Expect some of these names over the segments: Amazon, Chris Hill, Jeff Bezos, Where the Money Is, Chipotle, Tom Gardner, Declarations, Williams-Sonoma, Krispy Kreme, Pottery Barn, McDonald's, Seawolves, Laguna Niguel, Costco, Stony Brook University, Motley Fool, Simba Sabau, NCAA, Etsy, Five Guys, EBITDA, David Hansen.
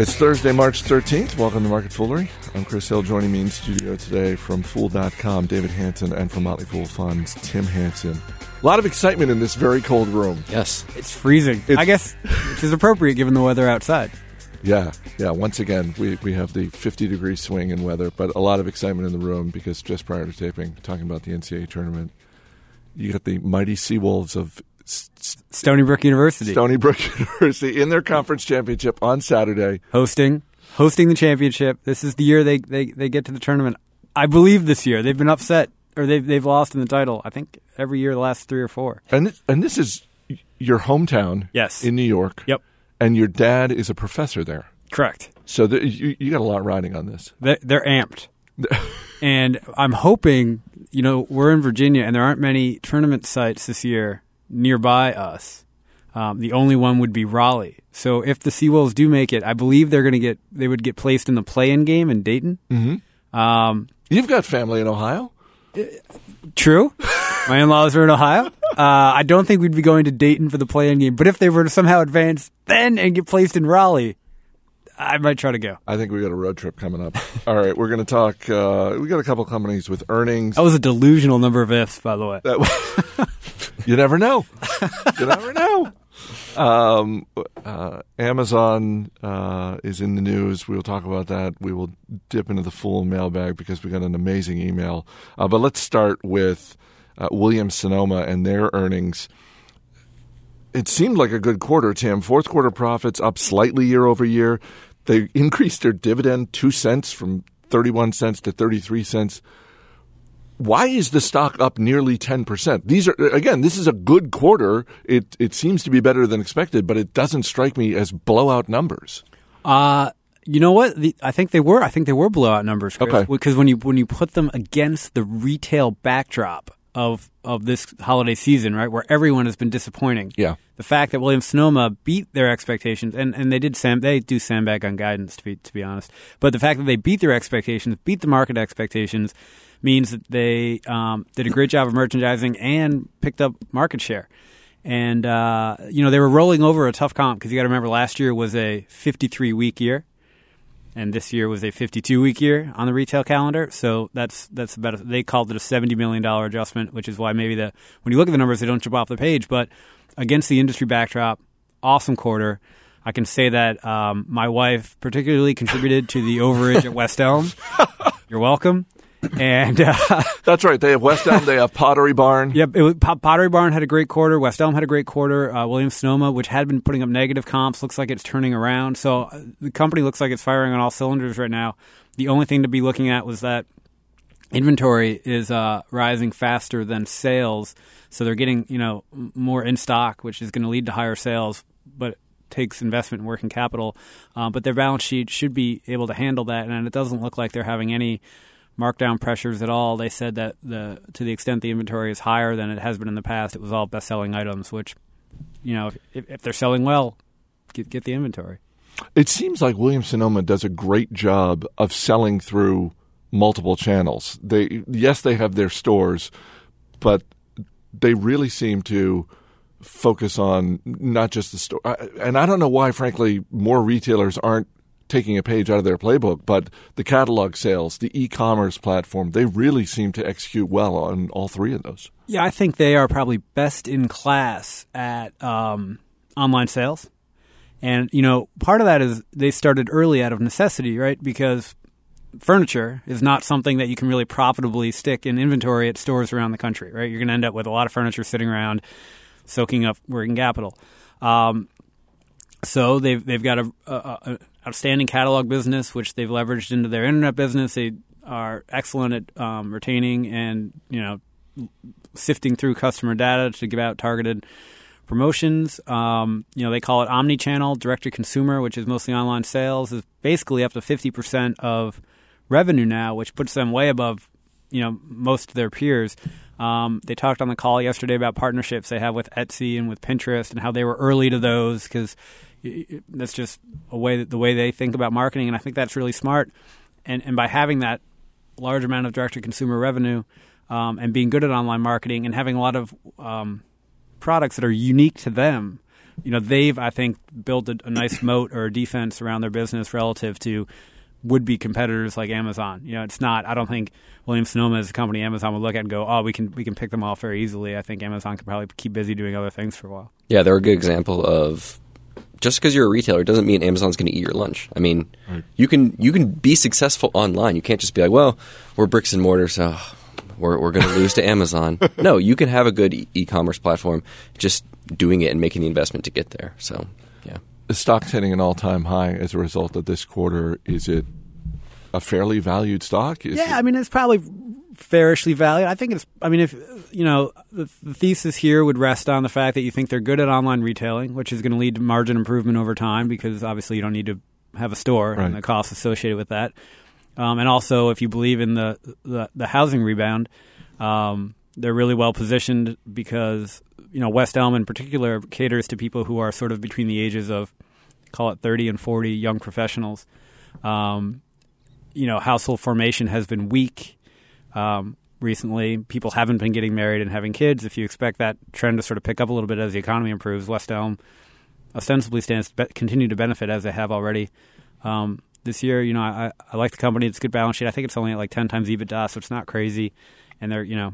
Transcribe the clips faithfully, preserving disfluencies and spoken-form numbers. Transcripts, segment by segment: It's Thursday, March thirteenth. Welcome to Market Foolery. I'm Chris Hill. Joining me in studio today from Fool dot com, David Hanson, and from Motley Fool Funds, Tim Hanson. A lot of excitement in this very cold room. Yes. It's freezing. It's, I guess, which is appropriate given the weather outside. Yeah. Yeah. Once again, we, we have the fifty-degree swing in weather, but a lot of excitement in the room because just prior to taping, talking about the N C double A tournament, you got the mighty Seawolves of St- Stony Brook University. Stony Brook University in their conference championship on Saturday. Hosting. Hosting the championship. This is the year they, they, they get to the tournament. I believe this year. They've been upset, or they've, they've lost in the title, I think, every year the last three or four. And this, and this is your hometown. Yes. In New York. Yep. And your dad is a professor there. Correct. So the, you, you got a lot riding on this. They're, they're amped. And I'm hoping, you know, we're in Virginia, and there aren't many tournament sites this year nearby us. Um, the only one would be Raleigh. So if the Seawolves do make it, I believe they're going to get they would get placed in the play-in game in Dayton. Mm-hmm. Um, You've got family in Ohio. Uh, true. My in-laws are in Ohio. Uh, I don't think we'd be going to Dayton for the play-in game, but if they were to somehow advance then and get placed in Raleigh, I might try to go. I think we got a road trip coming up. All right, we're going to talk. Uh, we got a couple companies with earnings. That was a delusional number of ifs, by the way. That was, you never know. You never know. Um, uh, Amazon uh, is in the news. We will talk about that. We will dip into the full mailbag because we got an amazing email. Uh, but let's start with uh, Williams-Sonoma and their earnings. It seemed like a good quarter, Tim. Fourth quarter profits up slightly year over year. They increased their dividend two cents from thirty-one cents to thirty-three cents. Why is the stock up nearly ten percent? These are again, this is a good quarter. It it seems to be better than expected, but it doesn't strike me as blowout numbers. Uh, you know what? The, I think they were I think they were blowout numbers, Chris, okay. Because when you when you put them against the retail backdrop of of this holiday season, right, where everyone has been disappointing. Yeah. The fact that Williams-Sonoma beat their expectations, and, and they did sand, they do sandbag on guidance, to be, to be honest, but the fact that they beat their expectations, beat the market expectations, means that they um, did a great job of merchandising and picked up market share. And, uh, you know, they were rolling over a tough comp because you got to remember last year was a fifty-three-week year. And this year was a fifty-two-week year on the retail calendar, so that's that's about. A, they called it a seventy million dollars adjustment, which is why maybe the when you look at the numbers, they don't jump off the page. But against the industry backdrop, awesome quarter. I can say that um, my wife particularly contributed to the overage at West Elm. You're welcome. And uh, that's right. They have West Elm. They have Pottery Barn. Yep. It was, Pottery Barn had a great quarter. West Elm had a great quarter. Uh, Williams-Sonoma, which had been putting up negative comps, looks like it's turning around. So uh, the company looks like it's firing on all cylinders right now. The only thing to be looking at was that inventory is uh, rising faster than sales, so they're getting you know more in stock, which is going to lead to higher sales, but it takes investment and working capital. Uh, but their balance sheet should be able to handle that, and it doesn't look like they're having any markdown pressures at all. They said that the to the extent the inventory is higher than it has been in the past, it was all best-selling items, which, you know, if, if they're selling well, get, get the inventory. It seems like Williams-Sonoma does a great job of selling through multiple channels. They yes, they have their stores, but they really seem to focus on not just the store. And I don't know why, frankly, more retailers aren't taking a page out of their playbook, but the catalog sales, the e-commerce platform, they really seem to execute well on all three of those. Yeah, I think they are probably best in class at um, online sales. And, you know, part of that is they started early out of necessity, right? Because furniture is not something that you can really profitably stick in inventory at stores around the country, right? You're going to end up with a lot of furniture sitting around soaking up working capital. Um, so they've, they've got a, a, a outstanding catalog business, which they've leveraged into their internet business. They are excellent at um, retaining and you know sifting through customer data to give out targeted promotions. Um, you know they call it omni-channel, direct to consumer, which is mostly online sales, is basically up to fifty percent of revenue now, which puts them way above you know most of their peers. Um, they talked on the call yesterday about partnerships they have with Etsy and with Pinterest and how they were early to those because that's just a way that the way they think about marketing, and I think that's really smart. And and by having that large amount of direct-to-consumer revenue um, and being good at online marketing and having a lot of um, products that are unique to them, you know, they've, I think, built a, a nice moat or a defense around their business relative to would-be competitors like Amazon. You know, it's not, I don't think Williams-Sonoma is a company Amazon would look at and go, oh, we can we can pick them off very easily. I think Amazon could probably keep busy doing other things for a while. Yeah, they're a good example of just because you're a retailer doesn't mean Amazon's going to eat your lunch. I mean, right. you can you can be successful online. You can't just be like, well, we're bricks and mortar, so we're, we're going to lose to Amazon. No, you can have a good e- e-commerce platform just doing it and making the investment to get there. So, yeah. The stock's hitting an all-time high as a result of this quarter. Is it a fairly valued stock? Is yeah, it- I mean, it's probably fairishly valued. I think it's, I mean, if, you know, the, the thesis here would rest on the fact that you think they're good at online retailing, which is going to lead to margin improvement over time because obviously you don't need to have a store right. and the costs associated with that. Um, and also, if you believe in the, the, the housing rebound, um, they're really well positioned because, you know, West Elm in particular caters to people who are sort of between the ages of, call it thirty and forty, young professionals. Um, you know, household formation has been weak um, recently. People haven't been getting married and having kids. If you expect that trend to sort of pick up a little bit as the economy improves, West Elm ostensibly stands to be- continue to benefit as they have already. Um, this year, you know, I, I like the company. It's a good balance sheet. I think it's only at like ten times EBITDA, so it's not crazy. And they're, you know,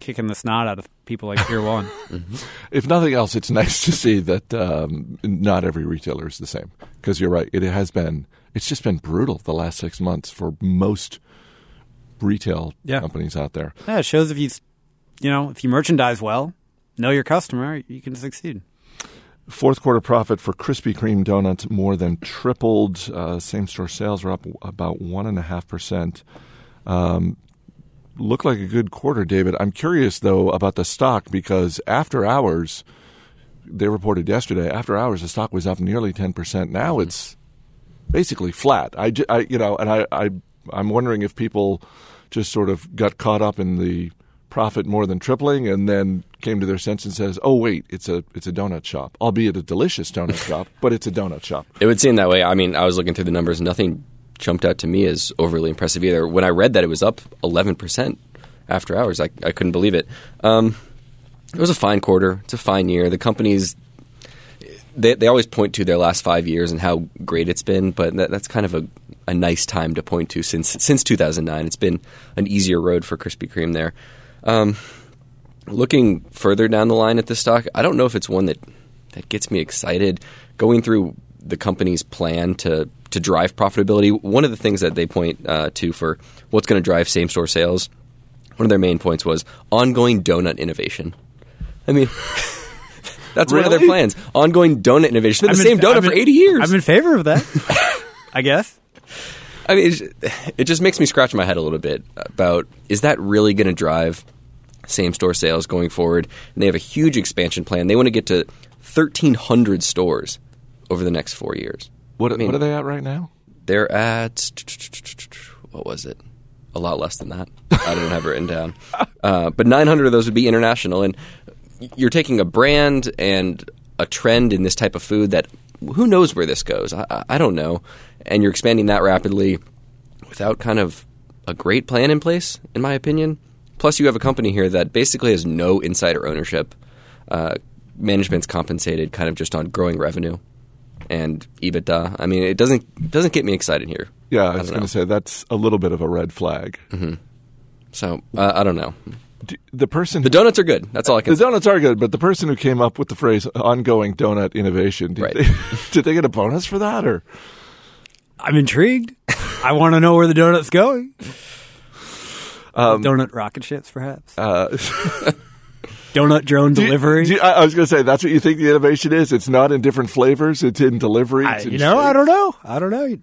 kicking the snot out of people like Pier One. Mm-hmm. If nothing else, it's nice to see that um, not every retailer is the same. Because you're right, it has been, it's just been brutal the last six months for most retail yeah. companies out there. Yeah, it shows if you, you know, if you merchandise well, know your customer, you can succeed. Fourth quarter profit for Krispy Kreme donuts more than tripled. Uh, same-store sales were up about one point five percent. Um, looked like a good quarter, David. I'm curious, though, about the stock because after hours, they reported yesterday, after hours, the stock was up nearly ten percent. Now it's basically flat. I, I, you know, and I, I, I'm wondering if people just sort of got caught up in the profit more than tripling, and then came to their sense and says, "Oh wait, it's a it's a donut shop, albeit a delicious donut shop, but it's a donut shop." It would seem that way. I mean, I was looking through the numbers; nothing jumped out to me as overly impressive either. When I read that it was up eleven percent after hours, I, I couldn't believe it. Um, it was a fine quarter. It's a fine year. The company's they they always point to their last five years and how great it's been, but that, that's kind of a a nice time to point to since since two thousand nine. It's been an easier road for Krispy Kreme there. Um, looking further down the line at this stock, I don't know if it's one that, that gets me excited. Going through the company's plan to, to drive profitability, one of the things that they point uh, to for what's going to drive same-store sales, one of their main points was ongoing donut innovation. I mean, that's really? One of their plans. Ongoing donut innovation. It's been I'm the in, same donut I'm for in, eighty years. I'm in favor of that, I guess. I mean, it just makes me scratch my head a little bit about, is that really going to drive same-store sales going forward? And they have a huge expansion plan. They want to get to thirteen hundred stores over the next four years. What, I mean, what are they at right now? They're at, what was it? A lot less than that. I don't have it written down. Uh, but nine hundred of those would be international. And you're taking a brand and a trend in this type of food that who knows where this goes? I, I don't know. And you're expanding that rapidly without kind of a great plan in place, in my opinion. Plus, you have a company here that basically has no insider ownership. Uh, management's compensated kind of just on growing revenue and EBITDA. I mean, it doesn't it doesn't get me excited here. Yeah, I was going to say that's a little bit of a red flag. Mm-hmm. So uh, I don't know. Do, the person the donuts who, are good. That's all I can. The say. Donuts are good, but the person who came up with the phrase "ongoing donut innovation" did, right. they, did they get a bonus for that or? I'm intrigued. I want to know where the donut's going. Um, donut rocket ships, perhaps. Uh, donut drone do you, delivery. Do you, I, I was going to say that's what you think the innovation is. It's not in different flavors. It's in delivery. It's I, you in know, shapes. I don't know. I don't know. You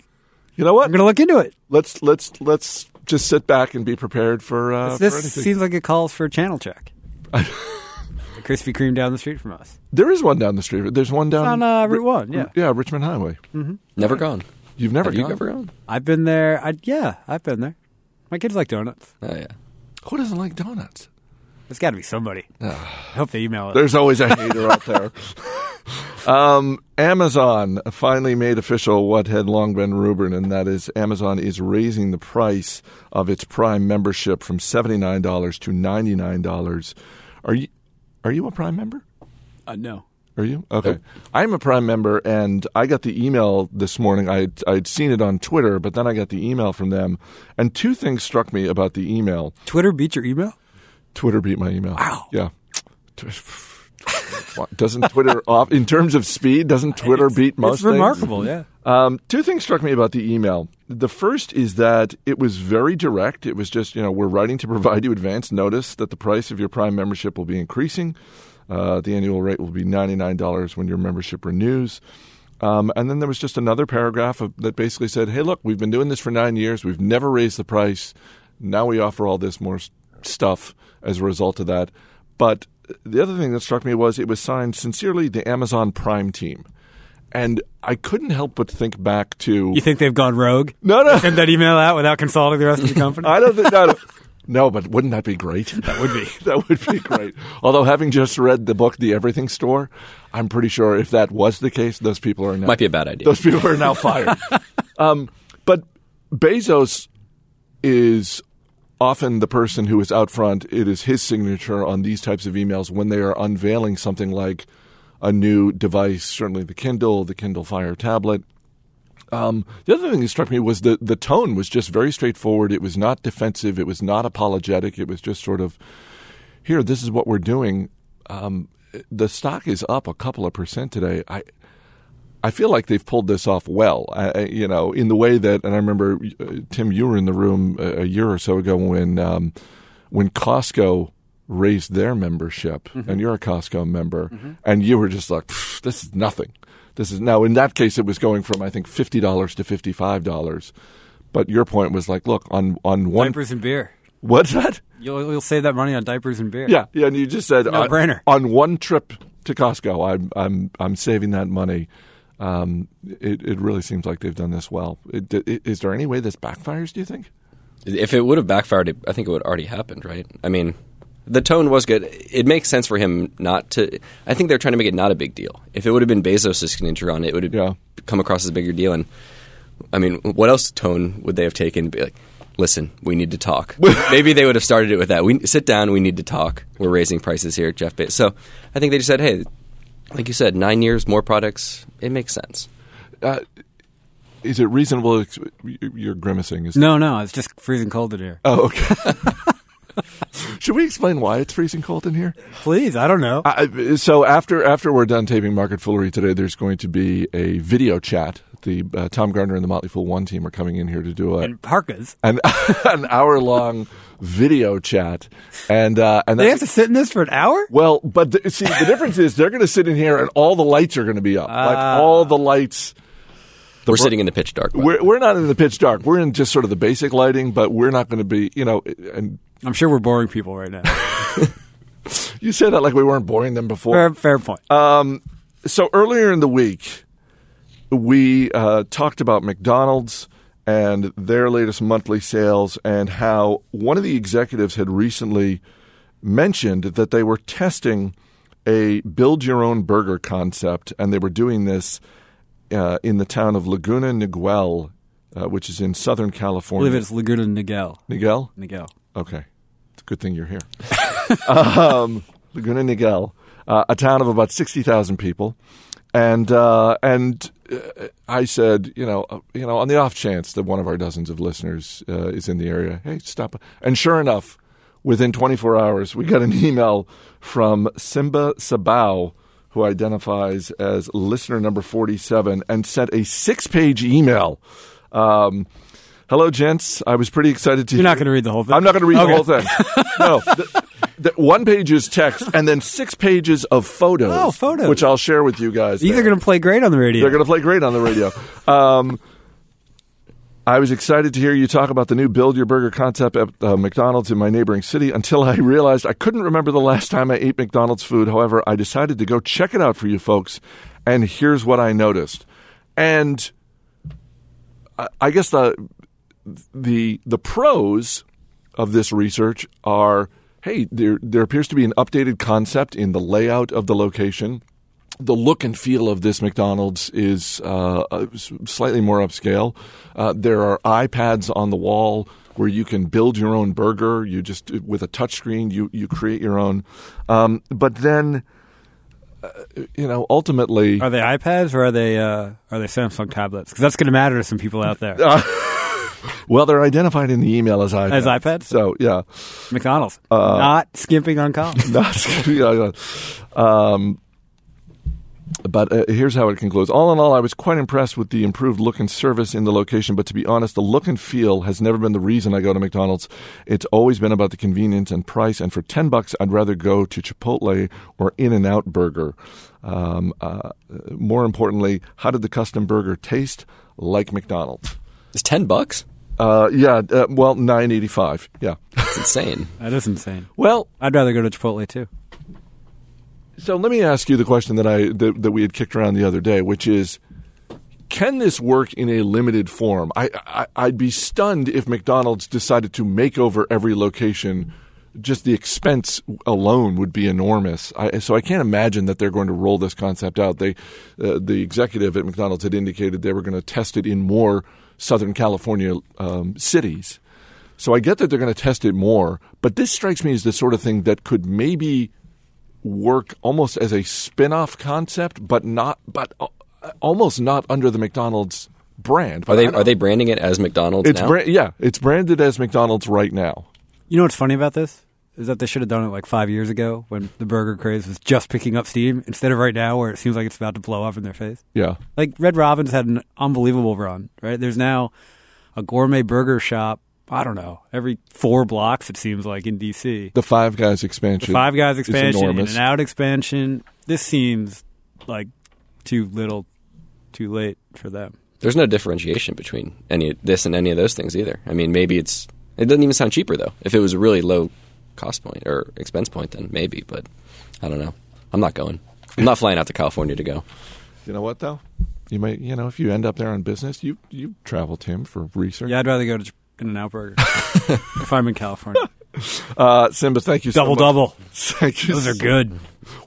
know what? I'm going to look into it. Let's let's let's just sit back and be prepared for. Uh, this for anything. Seems like it calls for a channel check. The Krispy Kreme down the street from us. There is one down the street. There's one down it's on uh, Route One. Yeah, yeah, Richmond Highway. Mm-hmm. Never gone. You've never Have gone? You ever gone? I've been there. I, yeah, I've been there. My kids like donuts. Oh, yeah. Who doesn't like donuts? There's got to be somebody. I hope they email it. There's always a hater out there. Um, Amazon finally made official what had long been rumored, and that is Amazon is raising the price of its Prime membership from seventy-nine dollars to ninety-nine dollars. Are you, are you a Prime member? Uh, no. Are you? Okay. Nope. I'm a Prime member, and I got the email this morning. I'd, I'd seen it on Twitter, but then I got the email from them. And two things struck me about the email. Twitter beat your email? Twitter beat my email. Wow. Yeah. Doesn't Twitter, off, in terms of speed, doesn't Twitter it's, beat most it's things? It's remarkable, yeah. Um, two things struck me about the email. The first is that it was very direct. It was just, you know, we're writing to provide you advance notice that the price of your Prime membership will be increasing. Uh, the annual rate will be ninety-nine dollars when your membership renews. Um, and then there was just another paragraph of, that basically said, hey, look, we've been doing this for nine years. We've never raised the price. Now we offer all this more stuff as a result of that. But the other thing that struck me was it was signed, sincerely, the Amazon Prime team. And I couldn't help but think back to... You think they've gone rogue? No, no. They send that email out without consulting the rest of the company? I don't think... No, no. No, but wouldn't that be great? That would be. That would be great. Although, having just read the book, The Everything Store, I'm pretty sure if that was the case, those people are now... Might be a bad idea. Those people are now fired. um, but Bezos is often the person who is out front. It is his signature on these types of emails when they are unveiling something like a new device, certainly the Kindle, the Kindle Fire tablet. Um, the other thing that struck me was the, the tone was just very straightforward. It was not defensive. It was not apologetic. It was just sort of, here, this is what we're doing. Um, the stock is up a couple of percent today. I I feel like they've pulled this off well, I, you know, in the way that, and I remember, uh, Tim, you were in the room a, a year or so ago when um, when Costco raised their membership, mm-hmm. and you're a Costco member, mm-hmm. and you were just like, this is nothing. This is now in that case it was going from I think fifty dollars to fifty five dollars, but your point was like, look, on on one diapers and beer. What's that? You'll you'll save that money on diapers and beer. Yeah, yeah. And you just said no brainer on, on one trip to Costco. I'm I'm I'm saving that money. Um, it it really seems like they've done this well. It, it, is there any way this backfires? Do you think? If it would have backfired, it, I think it would have already happened, right? I mean. The tone was good. It makes sense for him not to – I think they're trying to make it not a big deal. If it would have been Bezos' signature on it, it would have yeah. come across as a bigger deal. And, I mean, what else tone would they have taken? Be like, listen, we need to talk. Maybe they would have started it with that. We sit down. We need to talk. We're raising prices here, Jeff Bezos. So I think they just said, hey, like you said, nine years, more products. It makes sense. Uh, is it reasonable – you're grimacing. Is no, it? no. It's just freezing cold in here. Oh, okay. Should we explain why it's freezing cold in here? Please, I don't know. I, so after after we're done taping Market Foolery today, there's going to be a video chat. The uh, Tom Gardner and the Motley Fool One team are coming in here to do a and parkas an, an hour long video chat, and uh, and they have to sit in this for an hour. Well, but the, see, the difference is they're going to sit in here, and all the lights are going to be up, uh, like all the lights. The we're br- sitting in the pitch dark. We're, we're not in the pitch dark. We're in just sort of the basic lighting, but we're not going to be, you know, and. I'm sure we're boring people right now. You say that like we weren't boring them before. Fair, fair point. Um, so earlier in the week, we uh, talked about McDonald's and their latest monthly sales and how one of the executives had recently mentioned that they were testing a build-your-own burger concept, and they were doing this uh, in the town of Laguna Niguel, uh, which is in Southern California. I believe it's Laguna Niguel. Niguel? Niguel. Okay. It's a good thing you're here. um, Laguna Niguel, uh, a town of about sixty thousand people. And uh, and uh, I said, you know, uh, you know, on the off chance that one of our dozens of listeners uh, is in the area, hey, stop. And sure enough, within twenty-four hours, we got an email from Simba Sabau, who identifies as listener number forty-seven, and sent a six-page email. Um Hello, gents. I was pretty excited to. You're not going to read the whole thing. I'm not going to read okay. the whole thing. No, the, the one page is text, and then six pages of photos. Oh, photos! Which I'll share with you guys. These are going to play great on the radio. They're going to play great on the radio. um, I was excited to hear you talk about the new Build Your Burger concept at uh, McDonald's in my neighboring city until I realized I couldn't remember the last time I ate McDonald's food. However, I decided to go check it out for you folks, and here's what I noticed. And I, I guess the. The the pros of this research are, hey, there there appears to be an updated concept in the layout of the location. The look and feel of this McDonald's is uh, slightly more upscale. Uh, there are iPads on the wall where you can build your own burger. You just, with a touchscreen, you, you create your own. Um, but then you know, ultimately, are they iPads or are they uh, are they Samsung tablets? Because that's going to matter to some people out there. Uh, well, they're identified in the email as iPads. As iPads? So, yeah. McDonald's. Uh, not skimping on columns. Not skimping on columns. Um, but uh, here's how it concludes. All in all, I was quite impressed with the improved look and service in the location. But to be honest, the look and feel has never been the reason I go to McDonald's. It's always been about the convenience and price. And for ten bucks, I'd rather go to Chipotle or In-N-Out Burger. Um, uh, more importantly, how did the custom burger taste? Like McDonald's. It's ten bucks? Uh, yeah. Uh, well, nine eighty-five. Yeah. That's insane. That is insane. Well, I'd rather go to Chipotle too. So let me ask you the question that I that, that we had kicked around the other day, which is, can this work in a limited form? I, I I'd be stunned if McDonald's decided to make over every location. Just the expense alone would be enormous. I, so I can't imagine that they're going to roll this concept out. They, uh, the executive at McDonald's had indicated they were going to test it in more Southern California um, cities. So I get that they're going to test it more, but this strikes me as the sort of thing that could maybe work almost as a spin-off concept, but not, but uh, almost not under the McDonald's brand. But are they are they branding it as McDonald's it's now? Bra- yeah, it's branded as McDonald's right now. You know what's funny about this is that they should have done it like five years ago when the burger craze was just picking up steam, instead of right now where it seems like it's about to blow up in their face. Yeah, like Red Robin's had an unbelievable run. Right, there's now a gourmet burger shop. I don't know, every four blocks, it seems like, in D C. The Five Guys expansion. The Five Guys expansion, In-N-Out expansion. This seems like too little, too late for them. There's no differentiation between any of this and any of those things either. I mean, maybe it's – it doesn't even sound cheaper, though. If it was a really low cost point or expense point, then maybe. But I don't know. I'm not going. I'm not flying out to California to go. You know what, though? You might – you know, if you end up there on business, you, you travel, Tim, for research. Yeah, I'd rather go to Japan. In-N-Out Burger. If I'm in California. Uh, Simba, thank you so double, much. Double, double. Thank you. Those are good.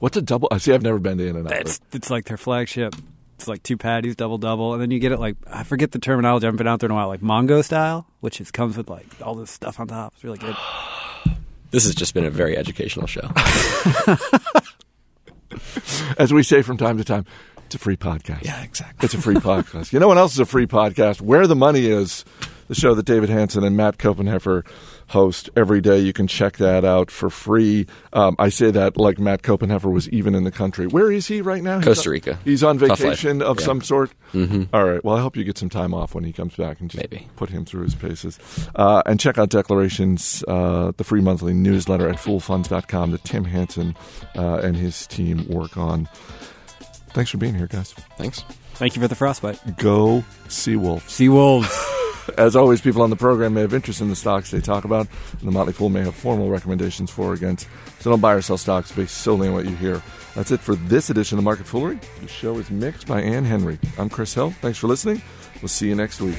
What's a double? I see, I've never been to In-N-Out. It's, it's like their flagship. It's like two patties, double, double. And then you get it like, I forget the terminology. I haven't been out there in a while. Like Mongo style, which is, comes with like all this stuff on top. It's really good. This has just been a very educational show. As we say from time to time, it's a free podcast. Yeah, exactly. It's a free podcast. You know what else is a free podcast? Where the Money Is. The show that David Hansen and Matt Copenheffer host every day. You can check that out for free. Um, I say that like Matt Copenheffer was even in the country. Where is he right now? Costa Rica. He's on, he's on vacation of yeah. some sort. Mm-hmm. All right. Well, I hope you get some time off when he comes back and just Maybe. put him through his paces. Uh, and check out Declarations, uh, the free monthly newsletter at fool funds dot com that Tim Hansen uh, and his team work on. Thanks for being here, guys. Thanks. Thank you for the frostbite. Go Seawolves. Seawolves. As always, people on the program may have interest in the stocks they talk about, and the Motley Fool may have formal recommendations for or against. So don't buy or sell stocks based solely on what you hear. That's it for this edition of Market Foolery. The show is mixed by Ann Henry. I'm Chris Hill. Thanks for listening. We'll see you next week.